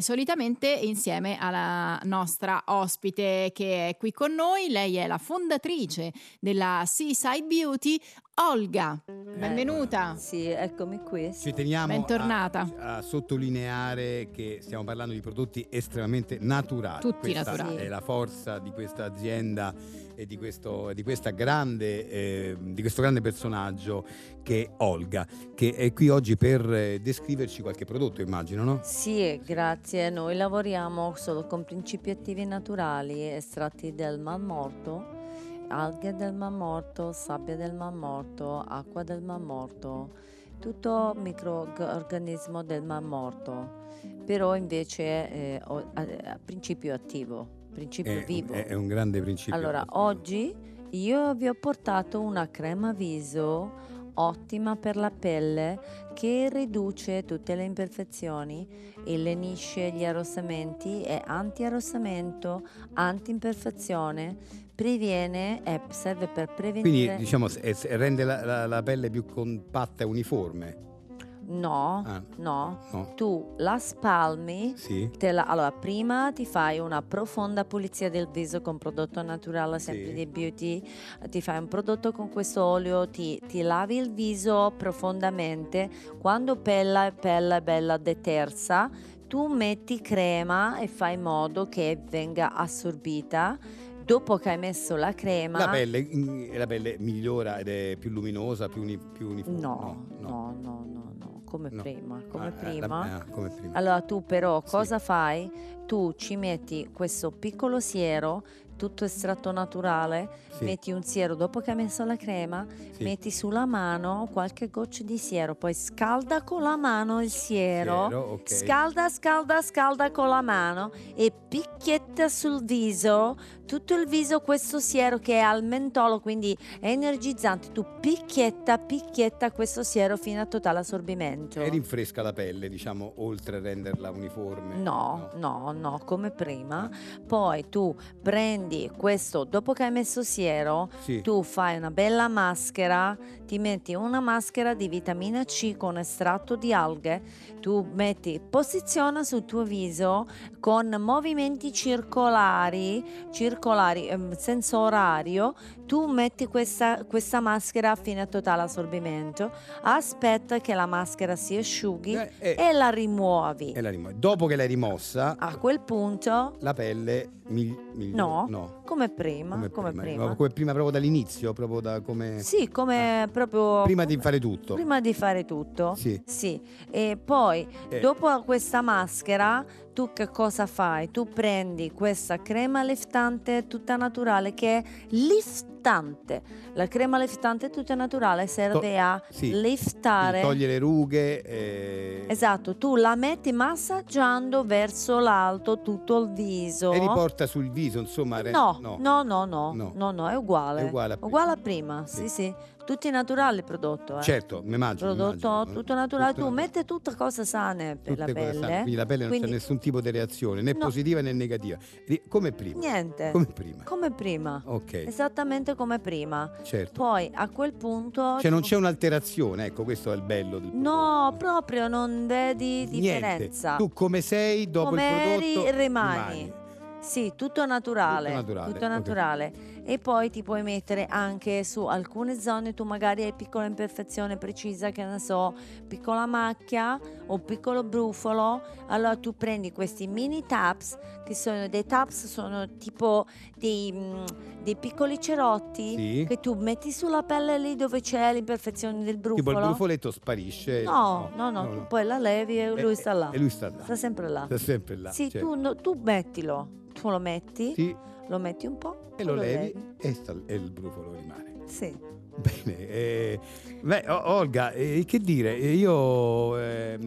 solitamente insieme alla nostra ospite che è qui con noi. Lei è la fondatrice della Seaside Beauty, Olga, benvenuta. Sì, eccomi qui. Ci teniamo a sottolineare che stiamo parlando di prodotti estremamente naturali. Tutti naturali. È la forza di questa azienda e di questo grande personaggio che è Olga, che è qui oggi per descriverci qualche prodotto, immagino, no? Sì, grazie. Noi lavoriamo solo con principi attivi naturali, estratti del Mar Morto, alghe del Mar Morto, sabbia del Mar Morto, acqua del Mar Morto, tutto microorganismo del Mar Morto, però invece a principio attivo, principio vivo. È un grande principio. Allora, attivo. Oggi io vi ho portato una crema viso ottima per la pelle, che riduce tutte le imperfezioni, ellenisce gli arrossamenti, è anti-arrossamento, anti-imperfezione, previene e serve per prevenire. Quindi diciamo rende la pelle più compatta e uniforme. No. Tu la spalmi, sì. Allora prima ti fai una profonda pulizia del viso con prodotto naturale, sempre sì. Di beauty, ti fai un prodotto con questo olio, ti lavi il viso profondamente, quando pelle bella detersa tu metti crema e fai in modo che venga assorbita. Dopo che hai messo la crema, la pelle migliora ed è più luminosa, più uniforme. No. Come prima. Allora tu però cosa fai? Tu ci metti questo piccolo siero, tutto estratto naturale, sì. Metti un siero dopo che hai messo la crema, sì. Metti sulla mano qualche goccia di siero, poi scalda con la mano il siero, okay. scalda con la mano e picchietta sul viso, tutto il viso, questo siero che è al mentolo, quindi è energizzante, tu picchietta questo siero fino a totale assorbimento. E rinfresca la pelle, diciamo, oltre a renderla uniforme? No, come prima. Poi tu prendi questo, dopo che hai messo siero, sì. Tu fai una bella maschera, ti metti una maschera di vitamina C con estratto di alghe, tu metti, posiziona sul tuo viso con movimenti circolari senza orario, tu metti questa maschera fino a totale assorbimento, aspetta che la maschera si asciughi e la rimuovi. Dopo che l'hai rimossa, a quel punto la pelle migliora. No, come prima. No, come prima proprio dall'inizio, proprio da come... Sì, come proprio... Prima di fare tutto. Sì. E poi, dopo questa maschera, tu che cosa fai? Tu prendi questa crema liftante tutta naturale che è liftante. La crema liftante tutta naturale serve a liftare. Togliere le rughe. Esatto, tu la metti massaggiando verso l'alto tutto il viso. E riporta sul viso, insomma. No, è uguale. È uguale a prima. Sì. Tutti naturali il prodotto. Certo, mi immagino. Prodotto tutto naturale, tu metti tutte cose sane per la pelle. Quindi la pelle non c'è nessun tipo di reazione, né positiva né negativa. Come prima. Niente. Come prima. Ok. Esattamente come prima. Certo. Poi a quel punto... Cioè non c'è un'alterazione, ecco, questo è il bello del prodotto. No, proprio non vedi differenza. Niente. Tu come sei dopo come il prodotto rimani. Sì, tutto naturale. Okay. E poi ti puoi mettere anche su alcune zone, tu magari hai piccola imperfezione precisa, che ne so, piccola macchia o piccolo brufolo, allora tu prendi questi mini tabs, che sono dei tabs, sono tipo dei piccoli cerotti, sì. Che tu metti sulla pelle lì dove c'è l'imperfezione del brufolo. Tipo il brufoletto sparisce. No. Poi la levi e lui sta là. Sta sempre là. Sì, certo. tu mettilo. Tu lo metti, sì. Lo metti un po' e lo levi. E il brufolo rimane. Sì. Bene, Olga, che dire, io...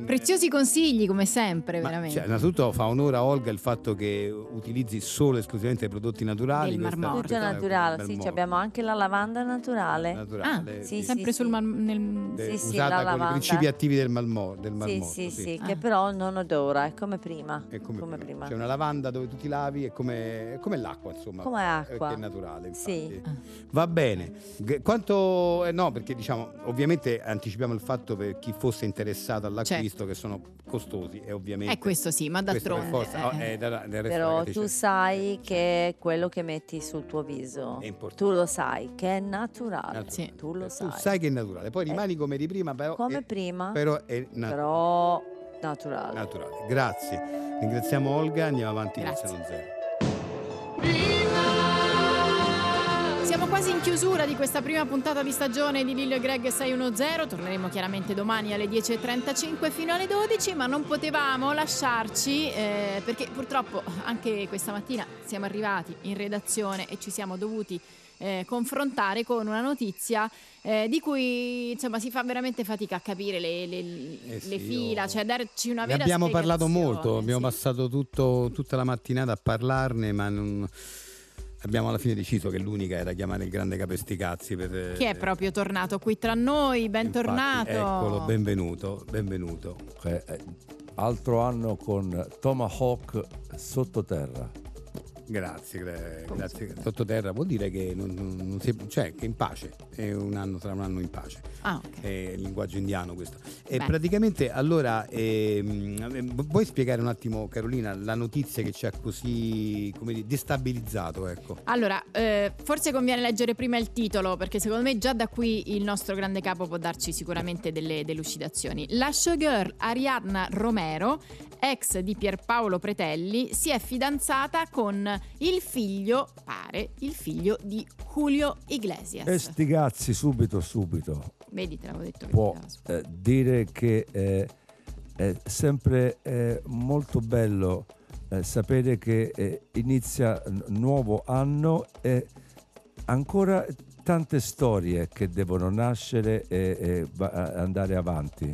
preziosi consigli come sempre, veramente. Cioè, innanzitutto fa onore a Olga il fatto che utilizzi solo e esclusivamente prodotti naturali. Il Mar Morto. Tutto naturale, sì, abbiamo anche la lavanda naturale. Usata con i principi attivi del Mar Morto. Che però non odora, è come prima. C'è una lavanda dove tu ti lavi, è come l'acqua, insomma. Come acqua. Che è naturale, infatti. Sì. Va bene, quanto Questo no, perché diciamo, ovviamente anticipiamo il fatto per chi fosse interessato all'acquisto, certo, che sono costosi e ovviamente è questo, sì, ma d'altronde però tu sai che quello che metti sul tuo viso è importante. Tu lo sai che è naturale, sì, tu lo sai. Tu sai che è naturale, poi rimani come di prima, però come prima, però è naturale. Grazie, ringraziamo Olga, andiamo avanti. Grazie. Con 0 siamo quasi in chiusura di questa prima puntata di stagione di Lillo e Greg 610. Torneremo chiaramente domani alle 10.35 fino alle 12, ma non potevamo lasciarci perché purtroppo anche questa mattina siamo arrivati in redazione e ci siamo dovuti confrontare con una notizia di cui insomma si fa veramente fatica a capire le fila, cioè darci una vera spiegazione. Ne abbiamo parlato molto, abbiamo passato tutta la mattinata a parlarne, ma non... Abbiamo alla fine deciso che l'unica era chiamare il grande Capesticazzi per... Che è proprio tornato qui tra noi, bentornato. Eccolo, benvenuto. Altro anno con Tomahawk sottoterra. Grazie. Sottoterra vuol dire che non si, cioè che in pace, è un anno, sarà un anno in pace. Ah, ok. È linguaggio indiano questo. E praticamente allora vuoi spiegare un attimo, Carolina, la notizia che ci ha così, come dire, destabilizzato, ecco. Allora, forse conviene leggere prima il titolo, perché secondo me già da qui il nostro grande capo può darci sicuramente delle delucidazioni. La showgirl Ariadna Romero, ex di Pierpaolo Pretelli, si è fidanzata con il figlio di Julio Iglesias. E sti cazzi, subito. Vedi, te l'avevo detto. Può dire che è sempre molto bello sapere che inizia nuovo anno e ancora tante storie che devono nascere e andare avanti.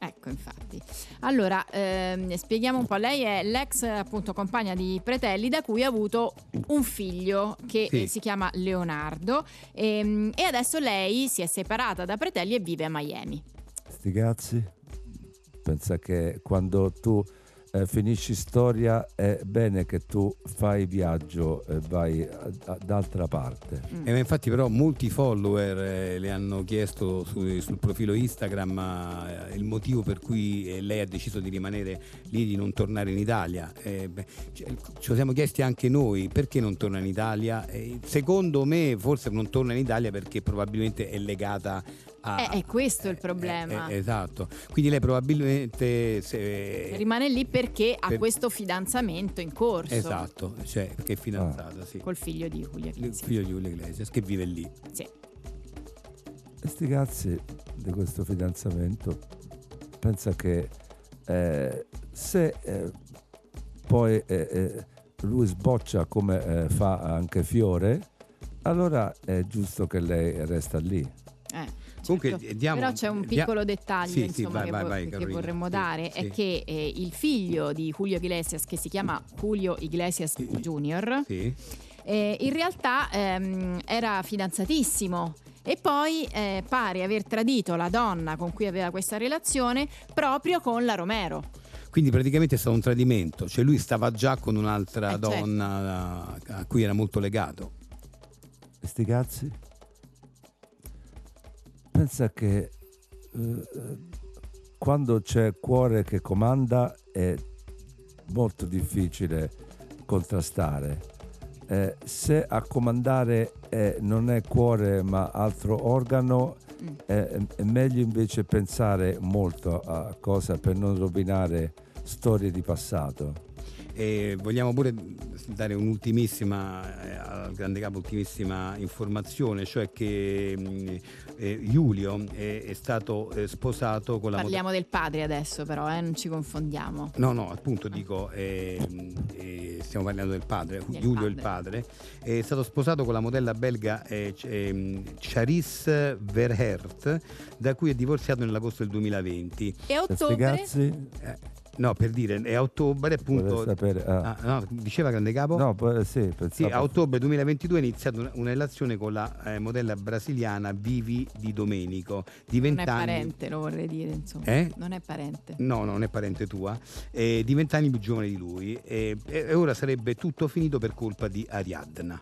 Ecco, infatti. Allora, spieghiamo un po'. Lei è l'ex, appunto, compagna di Pretelli, da cui ha avuto un figlio che si chiama Leonardo, e adesso lei si è separata da Pretelli e vive a Miami. Sti cazzi, pensa che quando tu finisci storia è bene che tu fai viaggio e vai d'altra parte. Infatti però molti follower le hanno chiesto sul profilo Instagram il motivo per cui lei ha deciso di rimanere lì, di non tornare in Italia. Ci siamo chiesti anche noi perché non torna in Italia. Secondo me forse non torna in Italia perché probabilmente è legata è questo il problema. Esatto. Quindi lei probabilmente rimane lì perché ha questo fidanzamento in corso. Esatto, cioè perché è fidanzata, sì. Col figlio di Julio Iglesias. Il figlio di Julio Iglesias che vive lì. Sì. E sti cazzi di questo fidanzamento. Pensa che se poi lui sboccia come fa anche Fiore, allora è giusto che lei resta lì. Comunque, certo. Però c'è un piccolo dettaglio che vorremmo dare, è che il figlio di Julio Iglesias, che si chiama Julio Iglesias Junior, in realtà era fidanzatissimo e poi pare aver tradito la donna con cui aveva questa relazione proprio con la Romero. Quindi praticamente è stato un tradimento, cioè lui stava già con un'altra donna, certo, a cui era molto legato. E sti cazzi? Pensa che quando c'è cuore che comanda è molto difficile contrastare. Se a comandare non è cuore ma altro organo, è meglio invece pensare molto a cosa per non rovinare storie di passato. E vogliamo pure dare un'ultimissima al grande capo, ultimissima informazione, cioè che Julio è stato sposato con la... Parliamo del padre adesso, però non ci confondiamo. No, appunto dico stiamo parlando del padre, Julio il padre è stato sposato con la modella belga Charisse Verhert, da cui è divorziato nell'agosto del 2020. E a ottobre... No, per dire, è a ottobre, appunto. Diceva grande capo? No, a ottobre 2022 è iniziata una relazione con la modella brasiliana Vivi di Domenico, di 20 anni. Non è parente, lo vorrei dire, insomma. Non è parente. No, non è parente tua. Di 20 anni più giovane di lui. E ora sarebbe tutto finito per colpa di Ariadna.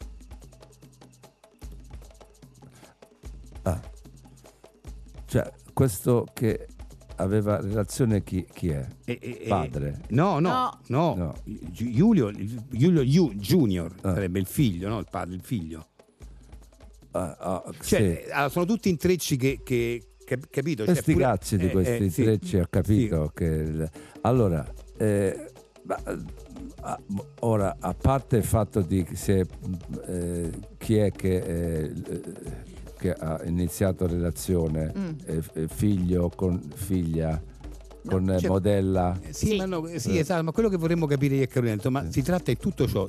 Cioè, questo che aveva relazione chi è? Padre? No. Giulio Junior sarebbe il figlio, no? Il padre, il figlio. Cioè, sì. Sono tutti intrecci che capito? Questi cioè, pure... cazzi di questi intrecci, sì. Ho capito. Sì. Che... Allora, ora, a parte il fatto di se chi è che ha iniziato relazione figlio con figlia con modella sì. Ma, no, sì, esatto, ma quello che vorremmo capire è Carolina, ma si tratta di tutto ciò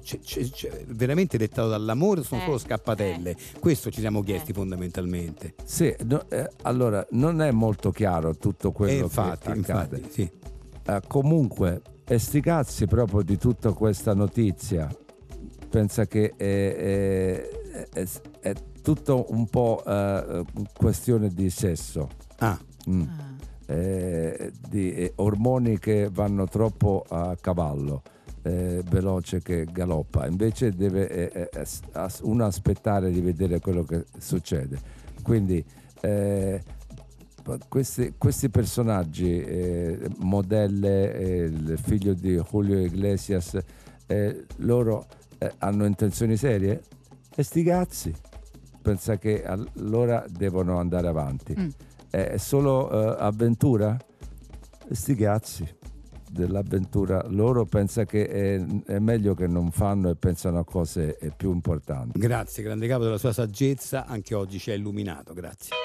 veramente dettato dall'amore, sono solo scappatelle, questo ci siamo chiesti fondamentalmente. Sì, no, allora non è molto chiaro tutto quello che accade. Sì. Comunque esticazzi proprio di tutta questa notizia, pensa che è tutto un po' questione di sesso, di ormoni che vanno troppo a cavallo, veloce che galoppa, invece deve uno aspettare di vedere quello che succede. Quindi questi personaggi, modelle, il figlio di Julio Iglesias, loro hanno intenzioni serie? E sti cazzi, pensa che allora devono andare avanti. È solo avventura? Sti cazzi dell'avventura, loro pensa che è meglio che non fanno e pensano a cose più importanti. Grazie, grande capo della sua saggezza, anche oggi ci ha illuminato, grazie.